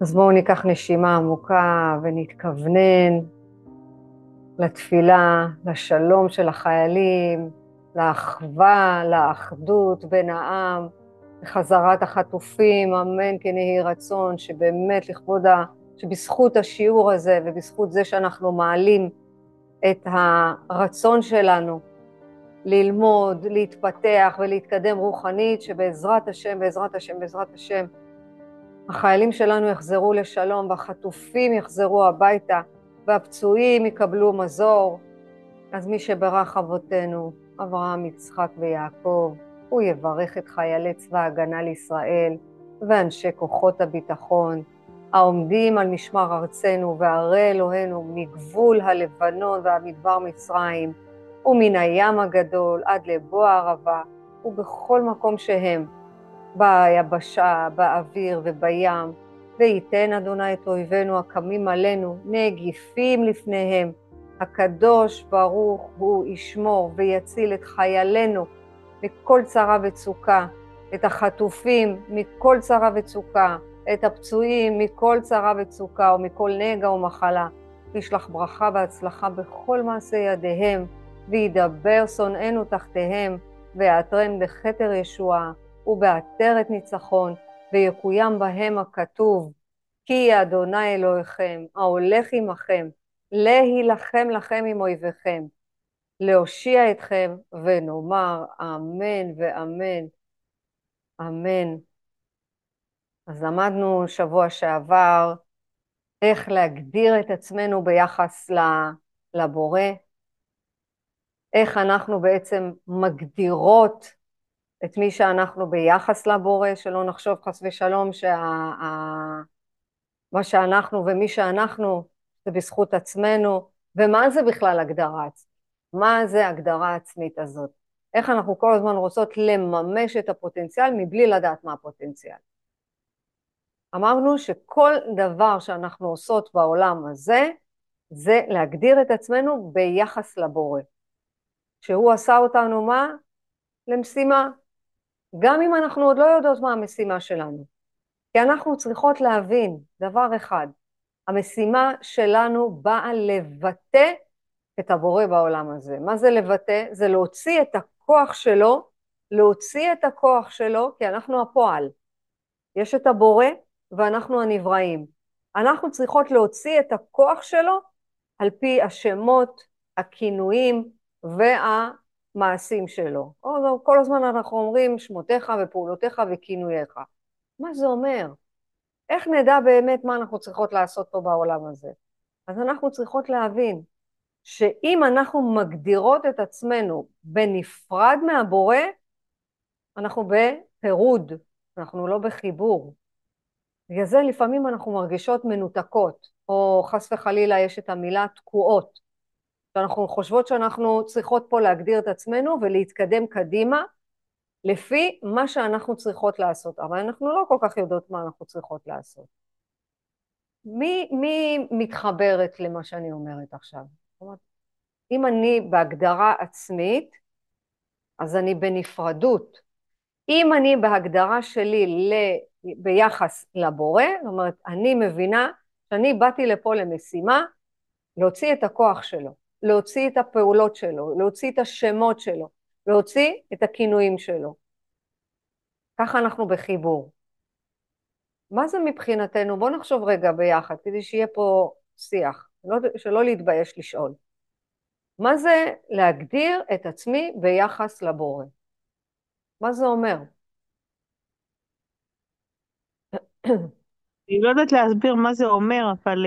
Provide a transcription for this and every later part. אז בואו ניקח נשימה עמוקה ונתכוונן לתפילה, לשלום של החיילים, לאחווה, לאחדות בין העם, לחזרת החטופים, אמן כן יהי רצון, שבאמת שבזכות השיעור הזה ובזכות זה שאנחנו מעלים את הרצון שלנו ללמוד, להתפתח ולהתקדם רוחנית, שבעזרת השם, בעזרת השם, בעזרת השם, החיילים שלנו יחזרו לשלום, והחטופים יחזרו הביתה, והפצועים יקבלו מזור. אז מי שברך אבותינו, אברהם, יצחק ויעקב, הוא יברך את חיילי צבא ההגנה לישראל, ואנשי כוחות הביטחון, העומדים על משמר ארצנו וערי אלוהינו, מגבול הלבנון והמדבר מצרים, ומן הים הגדול עד לבוא הערבה, ובכל מקום שהם, ביבשה, באוויר ובים, ויתן אדוני את אויבינו הקמים עלינו, נגיפים לפניהם. הקדוש ברוך הוא ישמור ויציל את חיילינו מכל צרה וצוקה, את החטופים מכל צרה וצוקה, את הפצועים מכל צרה וצוקה, ומכל נגע ומחלה. ישלח ברכה והצלחה בכל מעשה ידיהם, וידבר שונאינו תחתיהם, ויעטרם בכתר ישועה ובעטרת ניצחון, ויקוים בהם הכתוב, כי אדוני אלוהיכם, ההולך עמכם, להילחם לכם עם אויביכם, להושיע אתכם, ונאמר אמן ואמן, אמן. אז למדנו שבוע שעבר איך להגדיר את עצמנו ביחס לבורא, איך אנחנו בעצם מגדירות את מי שאנחנו ביחס לבורא, שלא נחשוב חס ושלום מה שאנחנו ומי שאנחנו זה בזכות עצמנו, ומה זה בכלל הגדרה עצמית? מה זה הגדרה העצמית הזאת? איך אנחנו כל הזמן רוצות לממש את הפוטנציאל מבלי לדעת מה הפוטנציאל? אמרנו שכל דבר שאנחנו עושות בעולם הזה, זה להגדיר את עצמנו ביחס לבורא. שהוא עשה אותנו מה? למשימה. גם אם אנחנו עוד לא יודעות מה המשימה שלנו. כי אנחנו צריכות להבין דבר אחד, המשימה שלנו באה לבטא את הבורא בעולם הזה. מה זה לבטא? זה להוציא את הכוח שלו, כי אנחנו הפועל. יש את הבורא ואנחנו הנבראים. אנחנו צריכות להוציא את הכוח שלו על פי השמות, הכינויים והמעשים שלו. כל הזמן אנחנו אומרים שמותיך ופעולותיך וכינוייך. מה זה אומר? איך נדע באמת מה אנחנו צריכות לעשות פה בעולם הזה? אז אנחנו צריכות להבין שאם אנחנו מגדירות את עצמנו בנפרד מהבורא, אנחנו בפירוד, אנחנו לא בחיבור. בגלל זה לפעמים אנחנו מרגישות מנותקות, או חס וחלילה יש את המילה תקועות, שאנחנו חושבות שאנחנו צריכות פה להגדיר את עצמנו ולהתקדם קדימה, לפי מה שאנחנו צריכות לעשות, אבל אנחנו לא כל כך יודעות מה אנחנו צריכות לעשות. מי מתחברת למה שאני אומרת עכשיו? אם אני בהגדרה עצמית, אז אני בנפרדות. אם אני בהגדרה שלי ביחס לבורא, זאת אומרת, אני מבינה שאני באתי לפה למשימה, להוציא את הכוח שלו, להוציא את הפעולות שלו, להוציא את השמות שלו, להוציא את הכינויים שלו. ככה אנחנו בחיבור. מה זה מבחינתנו? בואו נחשוב רגע ביחד, כדי שיהיה פה שיח, שלא להתבייש לשאול. מה זה להגדיר את עצמי ביחס לבורא? מה זה אומר? אני לא יודעת להסביר מה זה אומר, אבל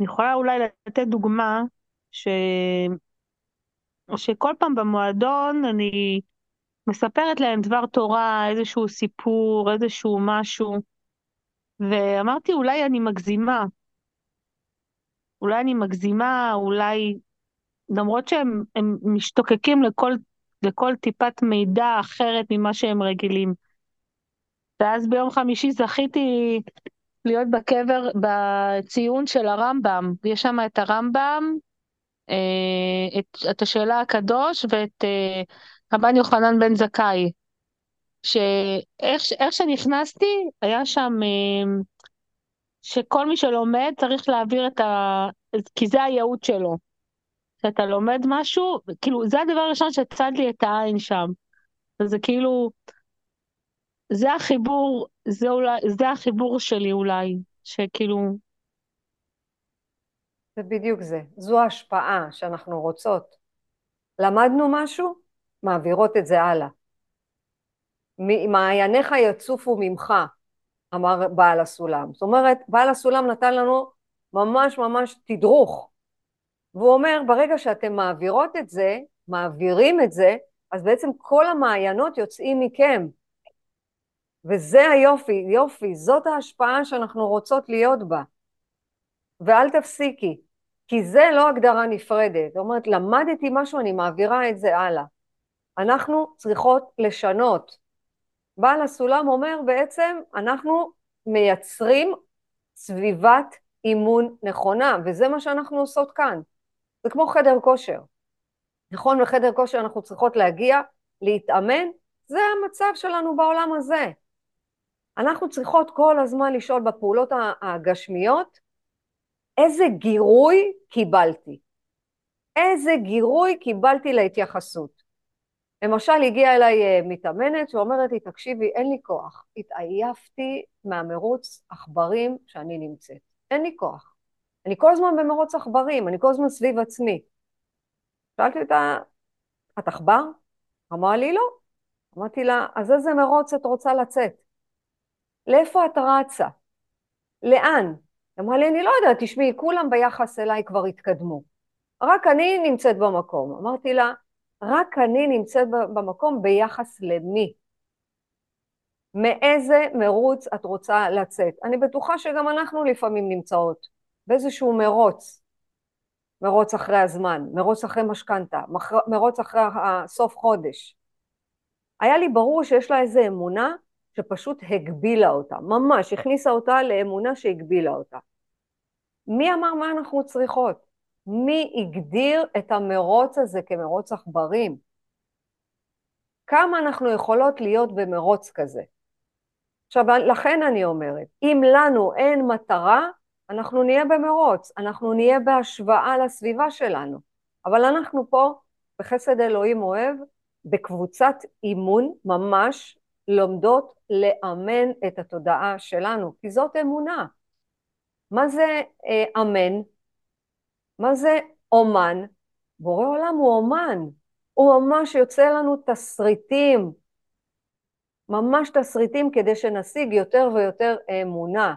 אני יכולה אולי לתת דוגמה שכל פעם במועדון אני מספרת להם דבר תורה, איזשהו סיפור, איזשהו משהו, ואמרתי אולי אני מגזימה, אולי למרות שהם משתוקקים לכל טיפת מידע אחרת ממה שהם רגילים. ואז ביום חמישי זכיתי להיות בקבר, בציון של הרמב"ם, יש שם את הרמב"ם, את השאלה הקדוש ואת רבן יוחנן בן זכאי. שאיך שנכנסתי, היה שם שכל מי שלומד צריך להעביר את ה... כי זה הייעוד שלו. שאתה לומד משהו, כאילו זה הדבר הראשון שצד לי את העין שם. זה כאילו, זה החיבור, זה, אולי, זה החיבור שלי אולי, שכאילו... זה בדיוק זה, זו ההשפעה שאנחנו רוצות. למדנו משהו, מעבירות את זה הלאה. מעייניך יצופו ממך, אמר בעל הסולם. זאת אומרת, בעל הסולם נתן לנו ממש ממש תדרוך. והוא אומר, ברגע שאתם מעבירות את זה, מעבירים את זה, אז בעצם כל המעיינות יוצאים מכם. וזה היופי, יופי, זאת ההשפעה שאנחנו רוצות להיות בה. ואל תפסיקי, כי זה לא הגדרה נפרדת. זאת אומרת, למדתי משהו, אני מעבירה את זה הלאה. אנחנו צריכות לשנות. בעל הסולם אומר בעצם, אנחנו מייצרים סביבת אימון נכונה, וזה מה שאנחנו עושות כאן. זה כמו חדר כושר. נכון, בחדר כושר אנחנו צריכות להגיע, להתאמן, זה המצב שלנו בעולם הזה. אנחנו צריכות כל הזמן לשאול בפעולות הגשמיות, איזה גירוי קיבלתי? איזה גירוי קיבלתי להתייחסות? למשל, הגיעה אליי מתאמנת שאומרת לי, תקשיבי, אין לי כוח. התעייפתי מהמרוץ עכברים שאני נמצאת. אין לי כוח. אני כל הזמן במרוץ עכברים, אני כל הזמן סביב עצמי. שאלתי אותה, את עכבר? אמרה לי, לא. אמרתי לה, אז איזה מרוץ את רוצה לצאת? לאיפה את רצה? לאן? אמרה לי, אני לא יודעת, תשמעי, כולם ביחס אליי כבר התקדמו. רק אני נמצאת במקום. אמרתי לה, רק אני נמצאת במקום ביחס למי? מאיזה מרוץ את רוצה לצאת? אני בטוחה שגם אנחנו לפעמים נמצאות באיזשהו מרוץ. מרוץ אחרי הזמן, מרוץ אחרי משכנתה, מרוץ אחרי סוף חודש. היה לי ברור שיש לה איזו אמונה שפשוט הגבילה אותה, ממש הכניסה אותה לאמונה שהגבילה אותה. מי אמר מה אנחנו צריכות? מי הגדיר את המרוץ הזה כמרוץ עכברים? כמה אנחנו יכולות להיות במרוץ כזה? עכשיו, לכן אני אומרת, אם לנו אין מטרה, אנחנו נהיה במרוץ, אנחנו נהיה בהשוואה לסביבה שלנו. אבל אנחנו פה, בחסד אלוהים אוהב, בקבוצת אימון ממש לומדות לאמן את התודעה שלנו, כי זאת אמונה. מה זה אמן? מה זה אומן? בורא עולם הוא אומן. הוא ממש יוצא לנו תסריטים, ממש תסריטים כדי שנשיג יותר ויותר אמונה.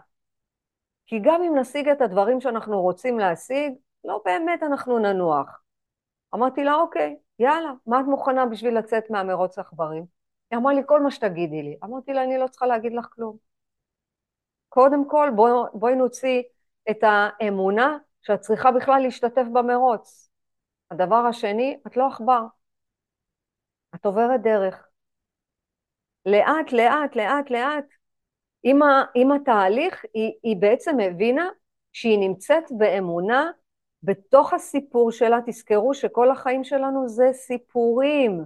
כי גם אם נשיג את הדברים שאנחנו רוצים להשיג, לא באמת אנחנו ננוח. אמרתי לה, אוקיי, יאללה, מה את מוכנה בשביל לצאת מהמרוץ עכברים? היא אמרה לי, כל מה שתגידי לי. אמרתי לה, אני לא צריכה להגיד לך כלום. קודם כל, בואי נוציא את האמונה שאת צריכה בכלל להשתתף במרוץ. הדבר השני, את לא עכבר. את עוברת דרך. לאט, לאט, לאט, לאט. עם התהליך, היא בעצם הבינה שהיא נמצאת באמונה בתוך הסיפור שלה. תזכרו שכל החיים שלנו זה סיפורים.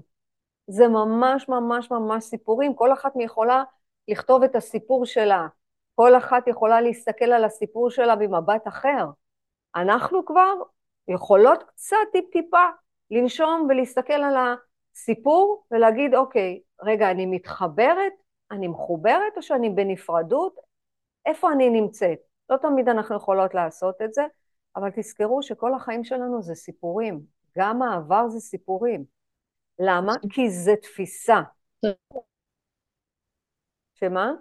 זה ממש ממש ממש סיפורים. כל אחת יכולה לכתוב את הסיפור שלה. כל אחת יכולה להסתכל על הסיפור שלה במבט אחר. אנחנו כבר יכולות קצת טיפ-טיפה לנשום ולהסתכל על הסיפור ולהגיד, אוקיי, רגע, אני מתחברת, אני מחוברת או שאני בנפרדות? איפה אני נמצאת? לא תמיד אנחנו יכולות לעשות את זה, אבל תזכרו שכל החיים שלנו זה סיפורים. גם העבר זה סיפורים. למה? כי זה תפיסה. שמה?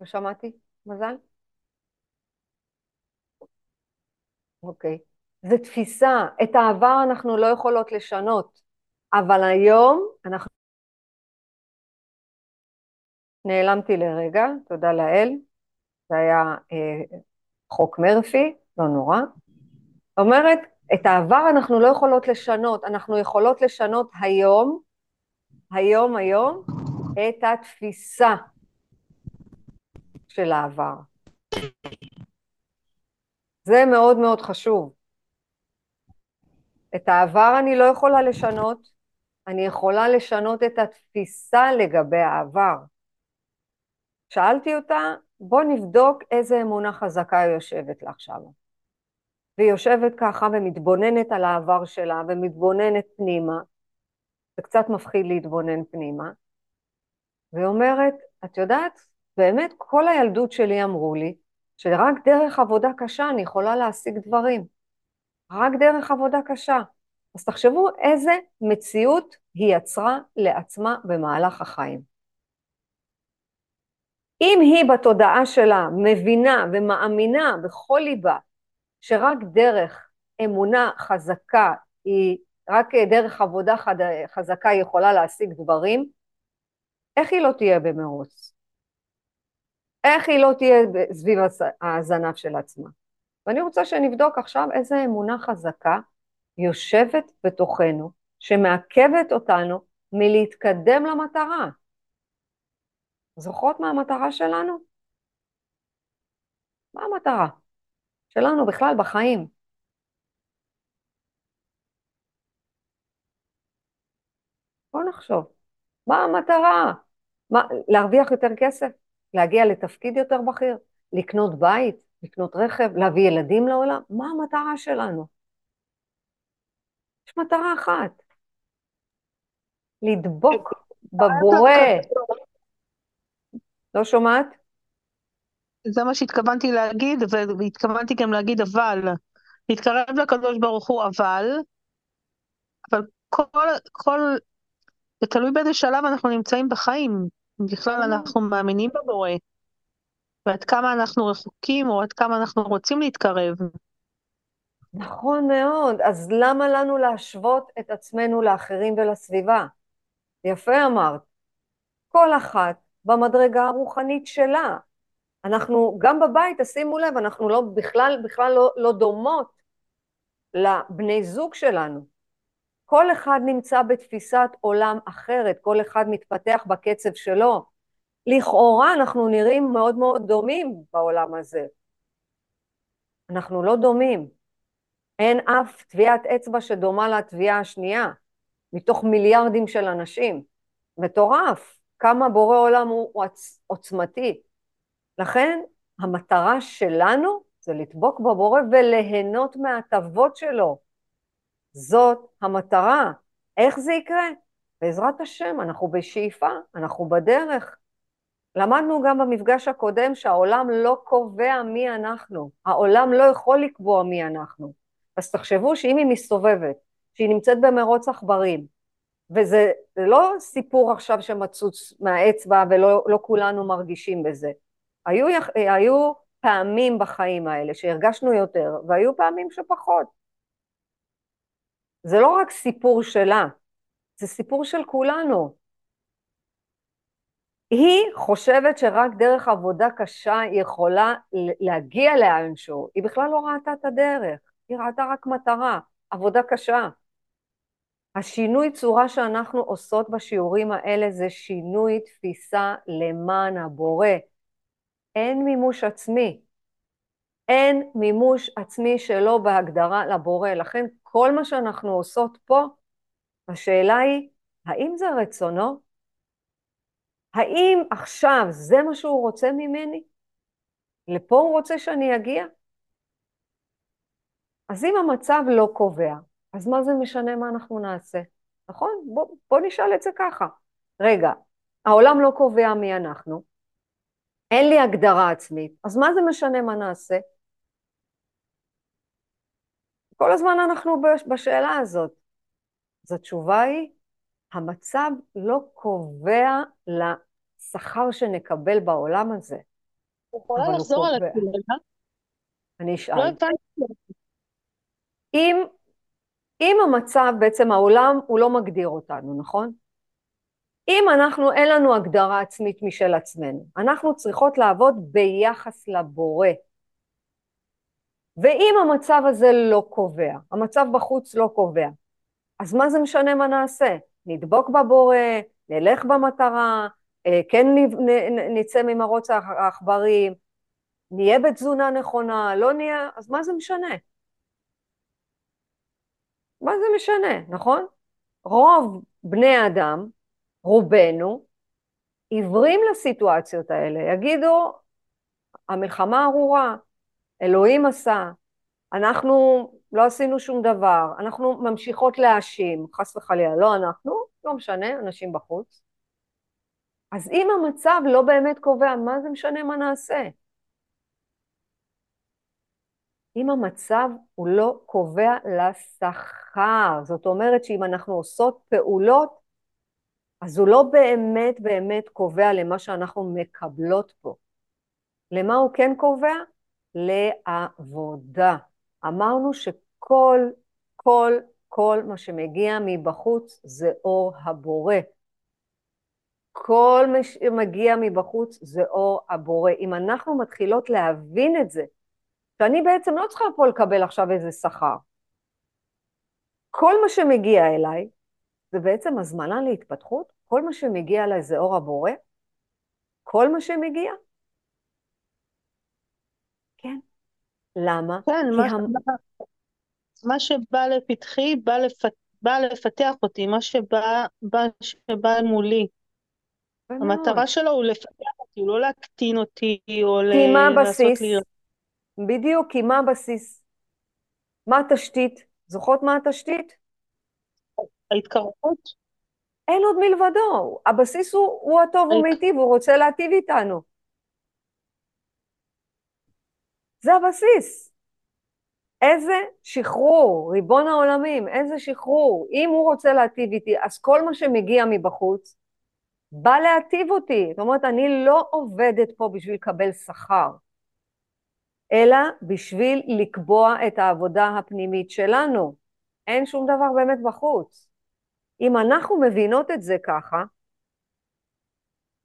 לא שמעתי, מזל? אוקיי. זה תפיסה. את העבר אנחנו לא יכולות לשנות, אבל היום אנחנו... נעלמתי לרגע, תודה לאל, זה היה חוק מרפי, לא נורא. אומרת, את העבר אנחנו לא יכולות לשנות, אנחנו יכולות לשנות היום, היום, היום, את התפיסה של העבר. זה מאוד מאוד חשוב. את העבר אני לא יכולה לשנות, אני יכולה לשנות את התפיסה לגבי העבר. שאלתי אותה, בוא נבדוק איזה אמונה חזקה יושבת לך שם. והיא יושבת ככה ומתבוננת על העבר שלה, ומתבוננת פנימה, וקצת מפחיד להתבונן פנימה, והיא אומרת, את יודעת, באמת כל הילדות שלי אמרו לי, שרק דרך עבודה קשה אני יכולה להשיג דברים. רק דרך עבודה קשה. אז תחשבו איזה מציאות היא יצרה לעצמה במהלך החיים. אם היא בתודעה שלה מבינה ומאמינה בכל ליבה, שרק דרך אמונה חזקה, רק דרך עבודה חזקה היא יכולה להשיג דברים, איך היא לא תהיה במרוץ? איך היא לא תהיה סביב הזנב של עצמה? ואני רוצה שנבדוק עכשיו איזה אמונה חזקה יושבת בתוכנו, שמעכבת אותנו מלהתקדם למטרה. זוכרות מה המטרה שלנו? מה המטרה שלנו בכלל בחיים? בוא נחשוב. מה המטרה? להרוויח יותר כסף? להגיע לתפקיד יותר בכיר? לקנות בית? לקנות רכב? להביא ילדים לעולם? מה המטרה שלנו? יש מטרה אחת. לדבוק בבורא. לא שומעת? זה מה שהתכוונתי להגיד, והתכוונתי גם להגיד אבל. להתקרב לקדוש ברוך הוא אבל כל זה תלוי באיזה שלב אנחנו נמצאים בחיים. בכלל אנחנו מאמינים בבורא. ועד כמה אנחנו רחוקים, או עד כמה אנחנו רוצים להתקרב. נכון מאוד. אז למה לנו להשוות את עצמנו לאחרים ולסביבה? יפה אמרת. כל אחת במדרגה הרוחנית שלה. אנחנו גם בבית, תשימו לב, אנחנו לא, בכלל לא דומות לבני זוג שלנו. כל אחד נמצא בתפיסת עולם אחרת, כל אחד מתפתח בקצב שלו. לכאורה אנחנו נראים מאוד מאוד דומים בעולם הזה. אנחנו לא דומים. אין אף טביעת אצבע שדומה לטביעה השנייה, מתוך מיליארדים של אנשים. מטורף, כמה בורא עולם הוא עוצמתי. לכן המטרה שלנו זה לדבוק בבורא וליהנות מהטבות שלו. זאת המטרה. איך זה יקרה? בעזרת השם, אנחנו בשאיפה, אנחנו בדרך. למדנו גם במפגש הקודם שהעולם לא קובע מי אנחנו. העולם לא יכול לקבוע מי אנחנו. אז תחשבו שאם היא מסתובבת, שהיא נמצאת במרוץ עכברים, וזה לא סיפור עכשיו שמצוץ מהאצבע ולא כולנו מרגישים בזה. היו פעמים בחיים האלה שהרגשנו יותר, והיו פעמים שפחות. זה לא רק סיפור שלה, זה סיפור של כולנו. היא חושבת שרק דרך עבודה קשה היא יכולה להגיע לאנשהו. היא בכלל לא ראתה את הדרך, היא ראתה רק מטרה, עבודה קשה. השינוי צורה שאנחנו עושות בשיעורים האלה זה שינוי תפיסה למען הבורא. אין מימוש עצמי. אין מימוש עצמי שלא בהגדרה לבורא, לכן כל מה שאנחנו עושות פה, השאלה היא, האם זה רצונו? האם עכשיו זה מה שהוא רוצה ממני? לפה הוא רוצה שאני אגיע? אז אם המצב לא קובע, אז מה זה משנה מה אנחנו נעשה? נכון? בוא נשאל את זה ככה. רגע, העולם לא קובע מי אנחנו, אין לי הגדרה עצמית, אז מה זה משנה מה נעשה? כל הזמן אנחנו בשאלה הזאת. אז התשובה היא, המצב לא קובע לשכר שנקבל בעולם הזה. הוא יכולה לחזור על התשובה? אני אשאל. לא הבנתי. אם המצב, בעצם העולם, הוא לא מגדיר אותנו, נכון? אם אנחנו, אין לנו הגדרה עצמית משל עצמנו, אנחנו צריכות לעבוד ביחס לבורא. ואם המצב הזה לא קובע, המצב בחוץ לא קובע, אז מה זה משנה מה נעשה? נדבוק בבורא, נלך במטרה, כן נצא ממרוץ העכברים, נהיה בתזונה נכונה, לא נהיה, אז מה זה משנה? מה זה משנה, נכון? רוב בני האדם, רובנו, עיוורים לסיטואציות האלה. יגידו, המלחמה ארורה, אלוהים עשה, אנחנו לא עשינו שום דבר, אנחנו ממשיכות להאשים, חס וחלילה, לא אנחנו, לא משנה, אנשים בחוץ. אז אם המצב לא באמת קובע, מה זה משנה מה נעשה? אם המצב הוא לא קובע לשכר, זאת אומרת שאם אנחנו עושות פעולות, אז הוא לא באמת באמת קובע למה שאנחנו מקבלות פה. למה הוא כן קובע? לעבודה. אמרנו שכל, כל מה שמגיע מבחוץ זה אור הבורא. כל מה שמגיע מבחוץ זה אור הבורא. אם אנחנו מתחילות להבין את זה, שאני בעצם לא צריכה פה לקבל עכשיו איזה שכר. כל מה שמגיע אליי, זה בעצם הזמנה להתפתחות, כל מה שמגיע אליי זה אור הבורא, כל מה שמגיע. כן. למה? כן, מה שבא לפתחי, בא לפתח אותי, מה שבא מולי. המטרה שלו הוא לפתח אותי, הוא לא להקטין אותי, או לעשות לי... בדיוק, כי מה הבסיס? מה התשתית? זוכרות מה התשתית? ההתקרבות? אין עוד מלבדו. הבסיס הוא הטוב ומיטיב, הוא רוצה להטיב איתנו. זה הבסיס. איזה שחרור, ריבון העולמים, איזה שחרור. אם הוא רוצה להטיב איתי, אז כל מה שמגיע מבחוץ, בא להטיב אותי. זאת אומרת, אני לא עובדת פה בשביל לקבל שכר. אלא בשביל לקבוע את העבודה הפנימית שלנו. אין שום דבר באמת בחוץ. אם אנחנו מבינות את זה ככה,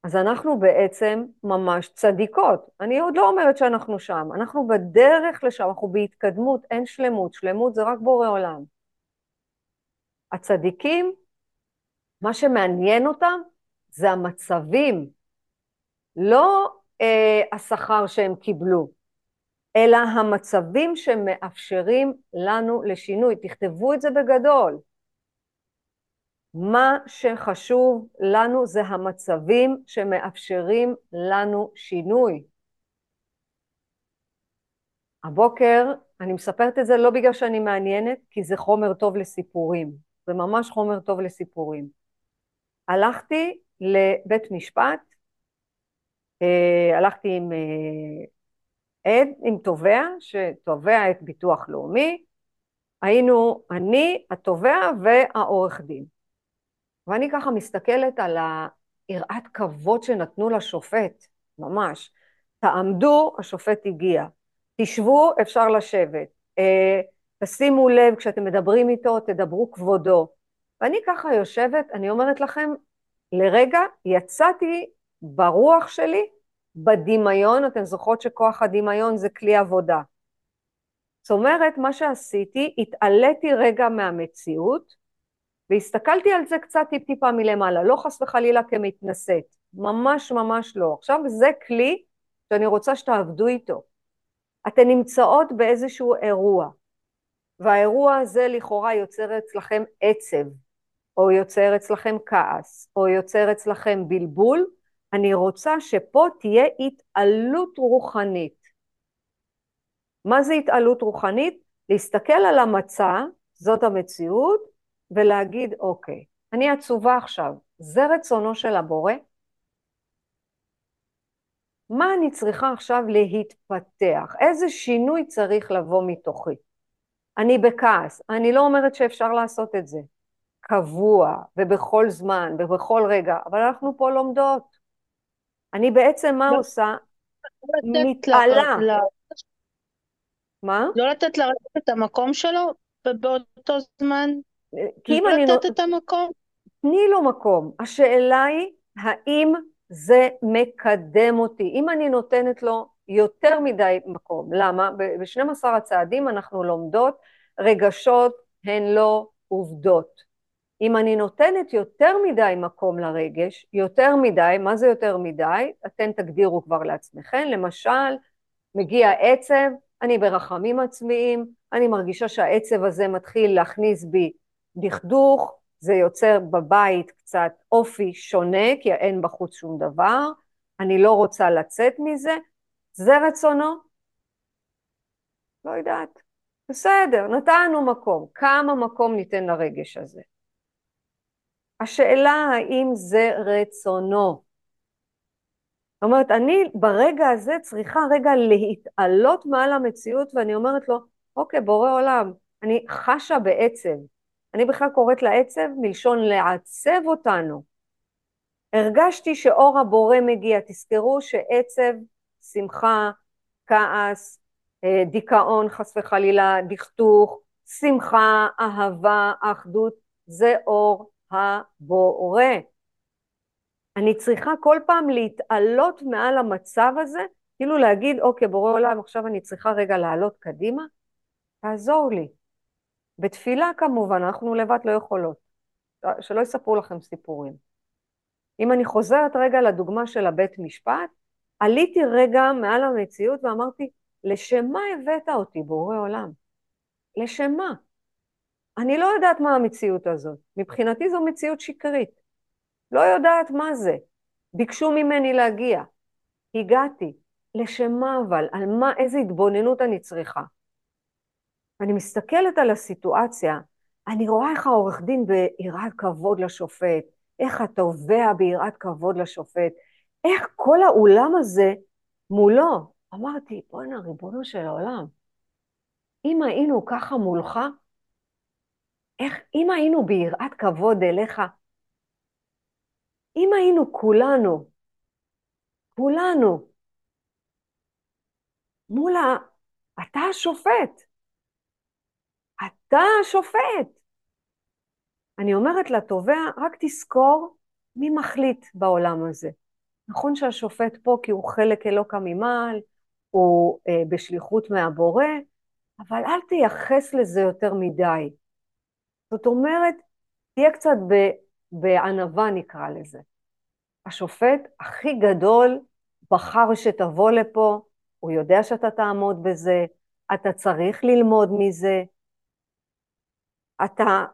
אז אנחנו בעצם ממש צדיקות. אני עוד לא אומרת שאנחנו שם, אנחנו בדרך לשם, אנחנו בהתקדמות, אין שלמות. שלמות זה רק בורא עולם. הצדיקים, מה שמעניין אותם, זה המצבים, לא השכר שהם קיבלו. אלא המצבים שמאפשרים לנו לשינוי. תכתבו את זה בגדול. מה שחשוב לנו זה המצבים שמאפשרים לנו שינוי. הבוקר, אני מספרת את זה לא בגלל שאני מעניינת, כי זה חומר טוב לסיפורים. זה ממש חומר טוב לסיפורים. הלכתי לבית משפט, הלכתי עם תובע, שתובע את ביטוח לאומי, היינו אני, התובע והעורך דין. ואני ככה מסתכלת על היראת כבוד שנתנו לשופט, ממש. תעמדו, השופט הגיע. תשבו, אפשר לשבת. תשימו לב, כשאתם מדברים איתו, תדברו כבודו. ואני ככה יושבת, אני אומרת לכם, לרגע יצאתי ברוח שלי, בדמיון, אתם זוכרות שכוח הדמיון זה כלי עבודה. זאת אומרת, מה שעשיתי, התעליתי רגע מהמציאות, והסתכלתי על זה קצת טיפה מלמעלה, לא חס וחלילה כמתנשאת, ממש ממש לא. עכשיו זה כלי שאני רוצה שתעבדו איתו. אתן נמצאות באיזשהו אירוע, והאירוע הזה לכאורה יוצר אצלכם עצב, או יוצר אצלכם כעס, או יוצר אצלכם בלבול, אני רוצה שפה תהיה התעלות רוחנית. מה זה התעלות רוחנית? להסתכל על המצע, זאת המציאות, ולהגיד, אוקיי, אני עצובה עכשיו, זה רצונו של הבורא? מה אני צריכה עכשיו להתפתח? איזה שינוי צריך לבוא מתוכי? אני בכעס, אני לא אומרת שאפשר לעשות את זה. קבוע, ובכל זמן, ובכל רגע, אבל אנחנו פה לומדות. אני בעצם מה עושה? מתעלה. מה? לא לתת לרצות את המקום שלו, ובאותו זמן, לא לתת את המקום. תני לו מקום. השאלה היא, האם זה מקדם אותי? אם אני נותנת לו יותר מדי מקום. למה? ב-12 הצעדים אנחנו לומדות, רגשות הן לא עובדות. אם אני נותנת יותר מדי מקום לרגש, יותר מדי, מה זה יותר מדי? אתן תגדירו כבר לעצמכם, למשל, מגיע עצב, אני ברחמים עצמיים, אני מרגישה שהעצב הזה מתחיל להכניס בי דכדוך, זה יוצר בבית קצת אופי שונה, כי אין בחוץ שום דבר, אני לא רוצה לצאת מזה, זה רצונו? לא יודעת. בסדר, נתנו מקום. כמה מקום ניתן לרגש הזה? השאלה האם זה רצונו. זאת אומרת, אני ברגע הזה צריכה רגע להתעלות מעל המציאות, ואני אומרת לו, אוקיי, בורא עולם, אני חשה בעצב. אני בכלל קוראת לעצב מלשון לעצב אותנו. הרגשתי שאור הבורא מגיע. תזכרו שעצב, שמחה, כעס, דיכאון, חס וחלילה, דכתוך, שמחה, אהבה, אחדות, זה אור הבורא. אני צריכה כל פעם להתעלות מעל המצב הזה, כאילו להגיד, אוקיי, בורא עולם, עכשיו אני צריכה רגע לעלות קדימה, תעזור לי. בתפילה כמובן, אנחנו לבד לא יכולות, שלא יספרו לכם סיפורים. אם אני חוזרת רגע לדוגמה של הבית משפט, עליתי רגע מעל המציאות ואמרתי, לשמה הבאת אותי בורא עולם? לשמה? אני לא יודעת מה המציאות הזאת. מבחינתי זו מציאות שקרית. לא יודעת מה זה. ביקשו ממני להגיע. הגעתי. לשמה אבל? על מה, איזה התבוננות אני צריכה? אני מסתכלת על הסיטואציה, אני רואה איך העורך דין ביראת כבוד לשופט, איך התובע ביראת כבוד לשופט, איך כל האולם הזה מולו. אמרתי, בוא'נה, ריבונו של העולם, אם היינו ככה מולך, איך, אם היינו ביראת כבוד אליך, אם היינו כולנו, מול אתה השופט, אתה השופט. אני אומרת לתובע, רק תזכור מי מחליט בעולם הזה. נכון שהשופט פה כי הוא חלק אלוקא ממעל, הוא בשליחות מהבורא, אבל אל תייחס לזה יותר מדי. זאת אומרת, תהיה קצת בענווה נקרא לזה. השופט הכי גדול בחר שתבוא לפה, הוא יודע שאתה תעמוד בזה, אתה צריך ללמוד מזה, אתה,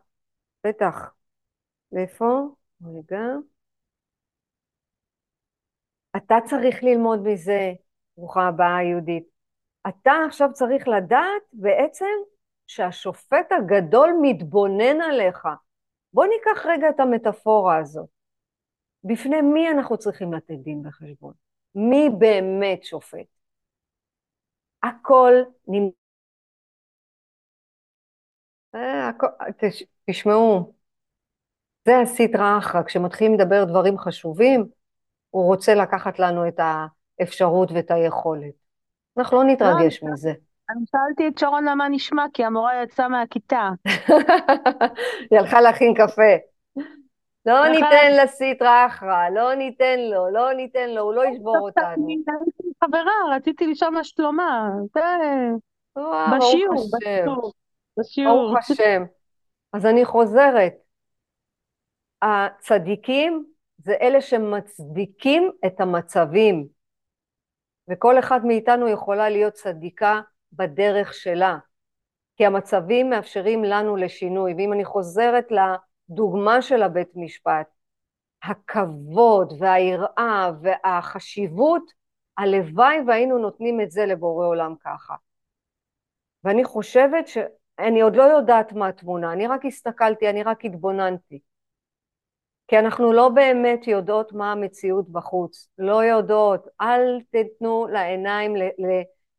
בטח, איפה? רגע. אתה צריך ללמוד מזה, ברוכה הבאה יהודית. אתה עכשיו צריך לדעת בעצם שהשופט הגדול מתבונן עליך. בוא ניקח רגע את המטאפורה הזאת. בפני מי אנחנו צריכים לתת דין בחשבון? מי באמת שופט? הכל נמצא. תשמעו, זה הסדרה אחרא, כשמתחילים לדבר דברים חשובים, הוא רוצה לקחת לנו את האפשרות ואת היכולת. אנחנו לא נתרגש מזה. אני שאלתי את שרון למה נשמע, כי המורה יצאה מהכיתה. היא הלכה להכין קפה. לא ניתן לסדרה אחרא, לא ניתן לו, הוא לא ישבור אותנו. חברה, רציתי לשאול מה שלומה. בשיעור. ברוך השם. אז אני חוזרת, הצדיקים זה אלה שמצדיקים את המצבים, וכל אחד מאיתנו יכולה להיות צדיקה בדרך שלה, כי המצבים מאפשרים לנו לשינוי. ואם אני חוזרת לדוגמה של הבית משפט, הכבוד והיראה והחשיבות, הלוואי והיינו נותנים את זה לבורא עולם ככה. ואני חושבת ש... אני עוד לא יודעת מה התמונה, אני רק הסתכלתי, אני רק התבוננתי. כי אנחנו לא באמת יודעות מה המציאות בחוץ, לא יודעות, אל תתנו לעיניים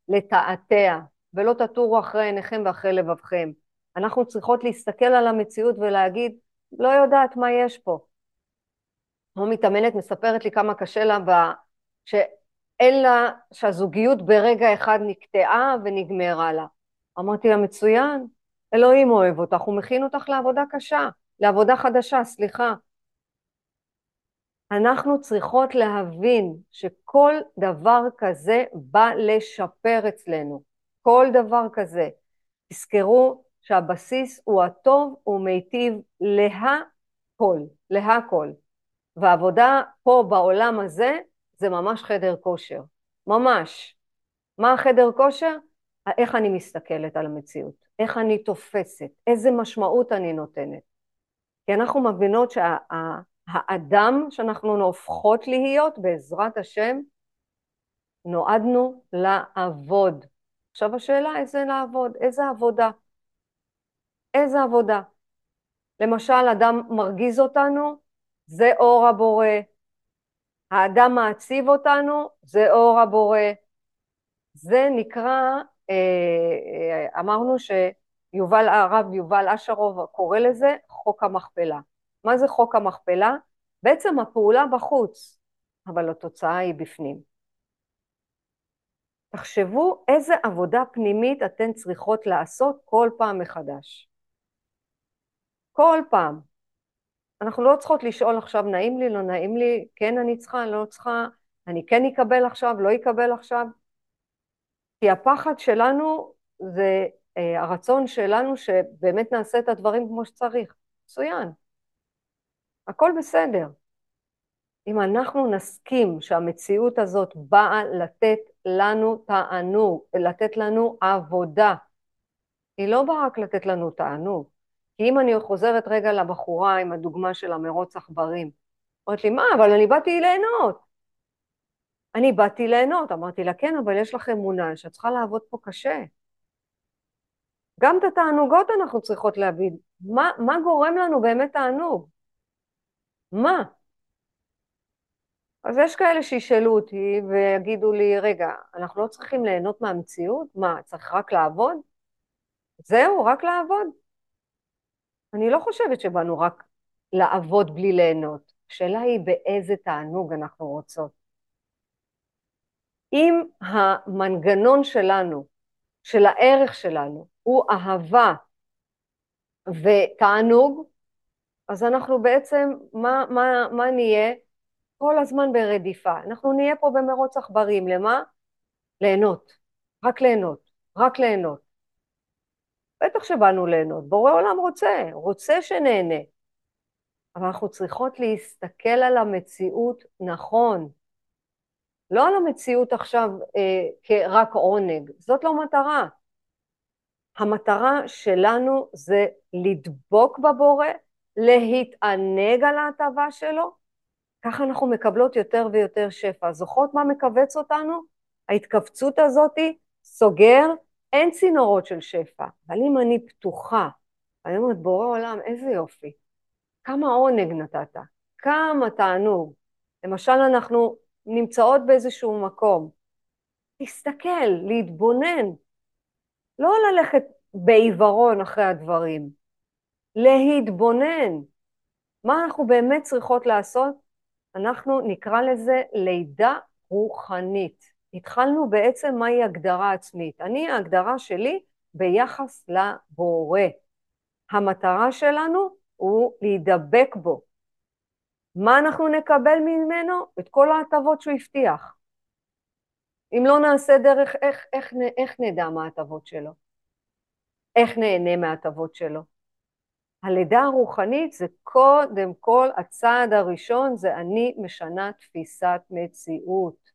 לתעתע, ולא תטורו אחרי עיניכם ואחרי לבבכם. אנחנו צריכות להסתכל על המציאות ולהגיד, לא יודעת מה יש פה. כמו מתאמנת מספרת לי כמה קשה לה, שאין לה, שהזוגיות ברגע אחד נקטעה ונגמרה לה. אמרתי לה, מצוין, אלוהים אוהב אותך, הוא מכין אותך לעבודה קשה, לעבודה חדשה, סליחה. אנחנו צריכות להבין שכל דבר כזה בא לשפר אצלנו, כל דבר כזה. תזכרו שהבסיס הוא הטוב, הוא מיטיב להכל, להכל. והעבודה פה בעולם הזה, זה ממש חדר כושר, ממש. מה החדר כושר? איך אני מסתכלת על המציאות, איך אני תופסת, איזה משמעות אני נותנת. כי אנחנו מבינות שהאדם שאנחנו הופכות להיות, בעזרת השם, נועדנו לעבוד. עכשיו השאלה, איזה לעבוד? איזה עבודה? איזה עבודה? למשל, אדם מרגיז אותנו, זה אור הבורא. האדם מעציב אותנו, זה אור הבורא. זה נקרא, אמרנו הרב יובל אשרוב קורא לזה חוק המכפלה. מה זה חוק המכפלה? בעצם הפעולה בחוץ, אבל התוצאה היא בפנים. תחשבו איזה עבודה פנימית אתן צריכות לעשות כל פעם מחדש. כל פעם. אנחנו לא צריכות לשאול עכשיו נעים לי, לא נעים לי, כן אני צריכה, לא צריכה, אני כן אקבל עכשיו, לא אקבל עכשיו. כי הפחד שלנו זה הרצון שלנו שבאמת נעשה את הדברים כמו שצריך. מצוין. הכל בסדר. אם אנחנו נסכים שהמציאות הזאת באה לתת לנו תענוג, לתת לנו עבודה. היא לא באה רק לתת לנו תענוג. כי אם אני חוזרת רגע לבחורה עם הדוגמה של המרוץ עכברים, אומרת לי, מה? אבל אני באתי ליהנות. אני באתי ליהנות. אמרתי לה, כן, אבל יש לך אמונה שאת צריכה לעבוד פה קשה. גם את התענוגות אנחנו צריכות להבין. מה גורם לנו באמת תענוג? מה? אז יש כאלה שישאלו אותי ויגידו לי, רגע, אנחנו לא צריכים ליהנות מהמציאות? מה, צריך רק לעבוד? זהו, רק לעבוד? אני לא חושבת שבאנו רק לעבוד בלי ליהנות. השאלה היא באיזה תענוג אנחנו רוצות. אם המנגנון שלנו, של הערך שלנו, הוא אהבה ותענוג, אז אנחנו בעצם, מה נהיה? כל הזמן ברדיפה. אנחנו נהיה פה במרוץ עכברים. למה? ליהנות. רק ליהנות. רק ליהנות. בטח שבאנו ליהנות. בורא עולם רוצה. רוצה שנהנה. אבל אנחנו צריכות להסתכל על המציאות נכון. לא על המציאות עכשיו כרק עונג. זאת לא מטרה. המטרה שלנו זה לדבוק בבורא, להתענג על ההטבה שלו, ככה אנחנו מקבלות יותר ויותר שפע. זוכרות מה מקבץ אותנו? ההתכווצות הזאת סוגר, אין צינורות של שפע. אבל אם אני פתוחה, אני אומרת, בורא עולם, איזה יופי. כמה עונג נתת, כמה תענוג. למשל, אנחנו נמצאות באיזשהו מקום. תסתכל, להתבונן. לא ללכת בעיוורון אחרי הדברים. להתבונן. מה אנחנו באמת צריכות לעשות? אנחנו נקרא לזה לידה רוחנית. התחלנו בעצם מהי הגדרה עצמית. אני, ההגדרה שלי ביחס לבורא. המטרה שלנו הוא להידבק בו. מה אנחנו נקבל ממנו? את כל ההטבות שהוא הבטיח. אם לא נעשה דרך, איך נדע מה ההטבות שלו? איך נהנה מההטבות שלו? הלידה הרוחנית זה קודם כל, הצעד הראשון זה אני משנה תפיסת מציאות.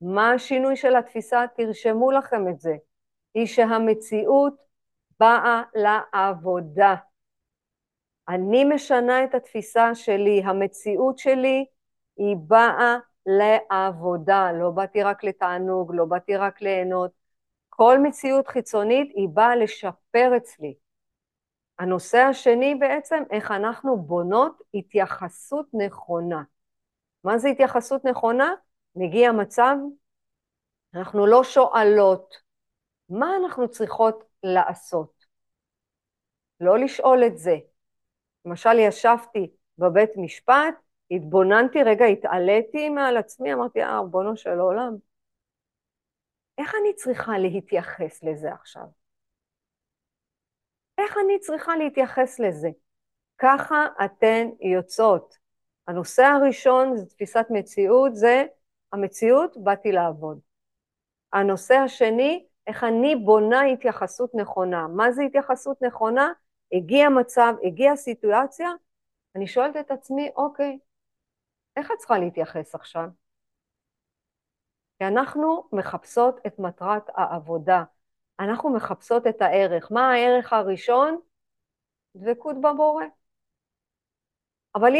מה השינוי של התפיסה? תרשמו לכם את זה. היא שהמציאות באה לעבודה. אני משנה את התפיסה שלי, המציאות שלי היא באה לעבודה. לא באתי רק לתענוג, לא באתי רק ליהנות. כל מציאות חיצונית היא באה לשפר אצלי. הנושא השני בעצם, איך אנחנו בונות התייחסות נכונה. מה זה התייחסות נכונה? מגיע מצב, אנחנו לא שואלות, מה אנחנו צריכות לעשות? לא לשאול את זה. למשל, ישבתי בבית משפט, התבוננתי, רגע, התעליתי מעל עצמי, אמרתי, בונו של עולם, איך אני צריכה להתייחס לזה עכשיו? איך אני צריכה להתייחס לזה? ככה אתן יוצאות. הנושא הראשון, זה תפיסת מציאות, זה המציאות, באתי לעבוד. הנושא השני, איך אני בונה התייחסות נכונה. מה זה התייחסות נכונה? הגיע מצב, הגיע סיטואציה, אני שואלת את עצמי, אוקיי, איך את צריכה להתייחס עכשיו? כי אנחנו מחפשות את מטרת העבודה. אנחנו מחפשות את הערך. מה הערך הראשון? דבקות בבורא. אבל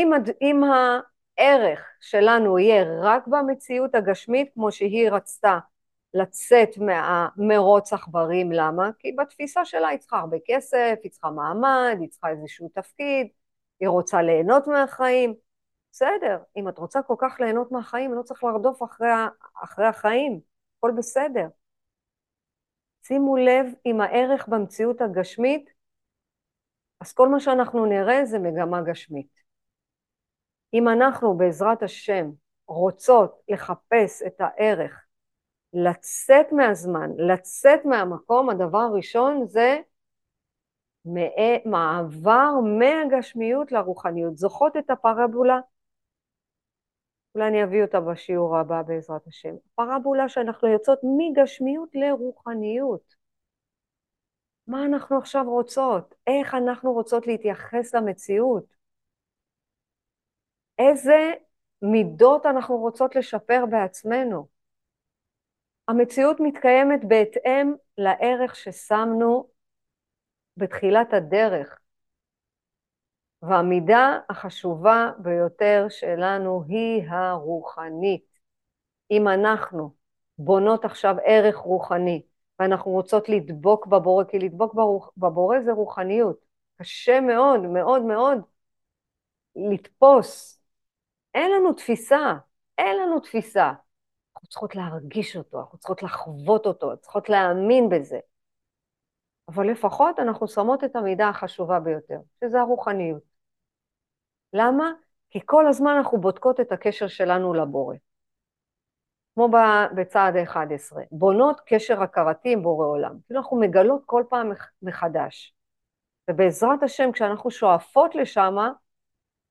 אם הערך שלנו יהיה רק במציאות הגשמית, כמו שהיא רצתה לצאת מרוץ עכברים, למה? כי בתפיסה שלה היא צריכה הרבה כסף, היא צריכה מעמד, היא צריכה איזשהו תפקיד, היא רוצה ליהנות מהחיים. בסדר, אם את רוצה כל כך ליהנות מהחיים, לא צריך לרדוף אחרי החיים, הכל בסדר. שימו לב עם הערך במציאות הגשמית, אז כל מה שאנחנו נראה זה מגמה גשמית. אם אנחנו בעזרת השם רוצות לחפש את הערך, לצאת מהזמן, לצאת מהמקום, הדבר הראשון זה מעבר מהגשמיות לרוחניות. זוכות את הפרבולה? אולי אני אביא אותה בשיעור הבא בעזרת השם. הפרבולה שאנחנו יוצאות מגשמיות לרוחניות. מה אנחנו עכשיו רוצות? איך אנחנו רוצות להתייחס למציאות? איזה מידות אנחנו רוצות לשפר בעצמנו? המציאות מתקיימת בהתאם לערך ששמנו בתחילת הדרך. והמידה החשובה ביותר שלנו היא הרוחנית. אם אנחנו בונות עכשיו ערך רוחני, ואנחנו רוצות לדבוק בבורא, כי לדבוק בבורא זה רוחניות. קשה מאוד, מאוד מאוד לתפוס. אין לנו תפיסה, אין לנו תפיסה. אנחנו צריכות להרגיש אותו, אנחנו צריכות לחוות אותו, צריכות להאמין בזה. אבל לפחות אנחנו שמות את המידה החשובה ביותר, שזה הרוחניות. למה? כי כל הזמן אנחנו בודקות את הקשר שלנו לבורא. כמו בצעד 11, בונות קשר הכרתי עם בורא עולם. כאילו אנחנו מגלות כל פעם מחדש. ובעזרת השם, כשאנחנו שואפות לשם,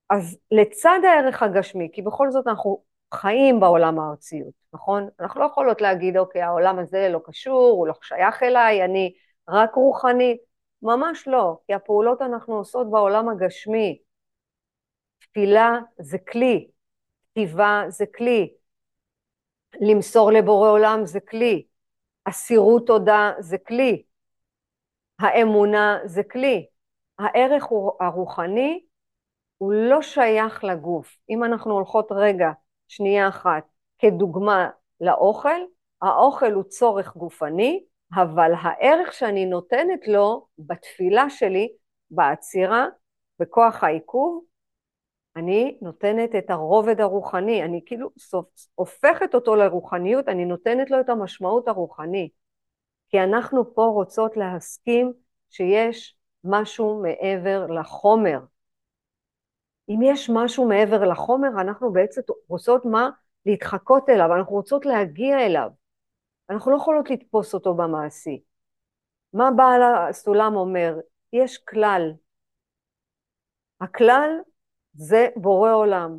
אז לצד הערך הגשמי, כי בכל זאת אנחנו חיים בעולם הארציות, נכון? אנחנו לא יכולות להגיד, אוקיי, העולם הזה לא קשור, הוא לא שייך אליי, אני רק רוחני. ממש לא, כי הפעולות אנחנו עושות בעולם הגשמי. תפילה זה כלי, כתיבה זה כלי, למסור לבורא עולם זה כלי, אסירות תודה זה כלי, האמונה זה כלי. הערך הרוחני הוא לא שייך לגוף. אם אנחנו הולכות רגע, שנייה אחת, כדוגמה לאוכל, האוכל הוא צורך גופני, אבל הערך שאני נותנת לו בתפילה שלי, בעצירה, בכוח העיכוב, אני נותנת את הרובד הרוחני, אני כאילו הופכת אותו לרוחניות, אני נותנת לו את המשמעות הרוחני. כי אנחנו פה רוצות להסכים שיש משהו מעבר לחומר. אם יש משהו מעבר לחומר, אנחנו בעצם רוצות מה? להתחקות אליו, אנחנו רוצות להגיע אליו. אנחנו לא יכולות לתפוס אותו במעשי. מה בעל הסולם אומר? יש כלל. הכלל זה בורא עולם,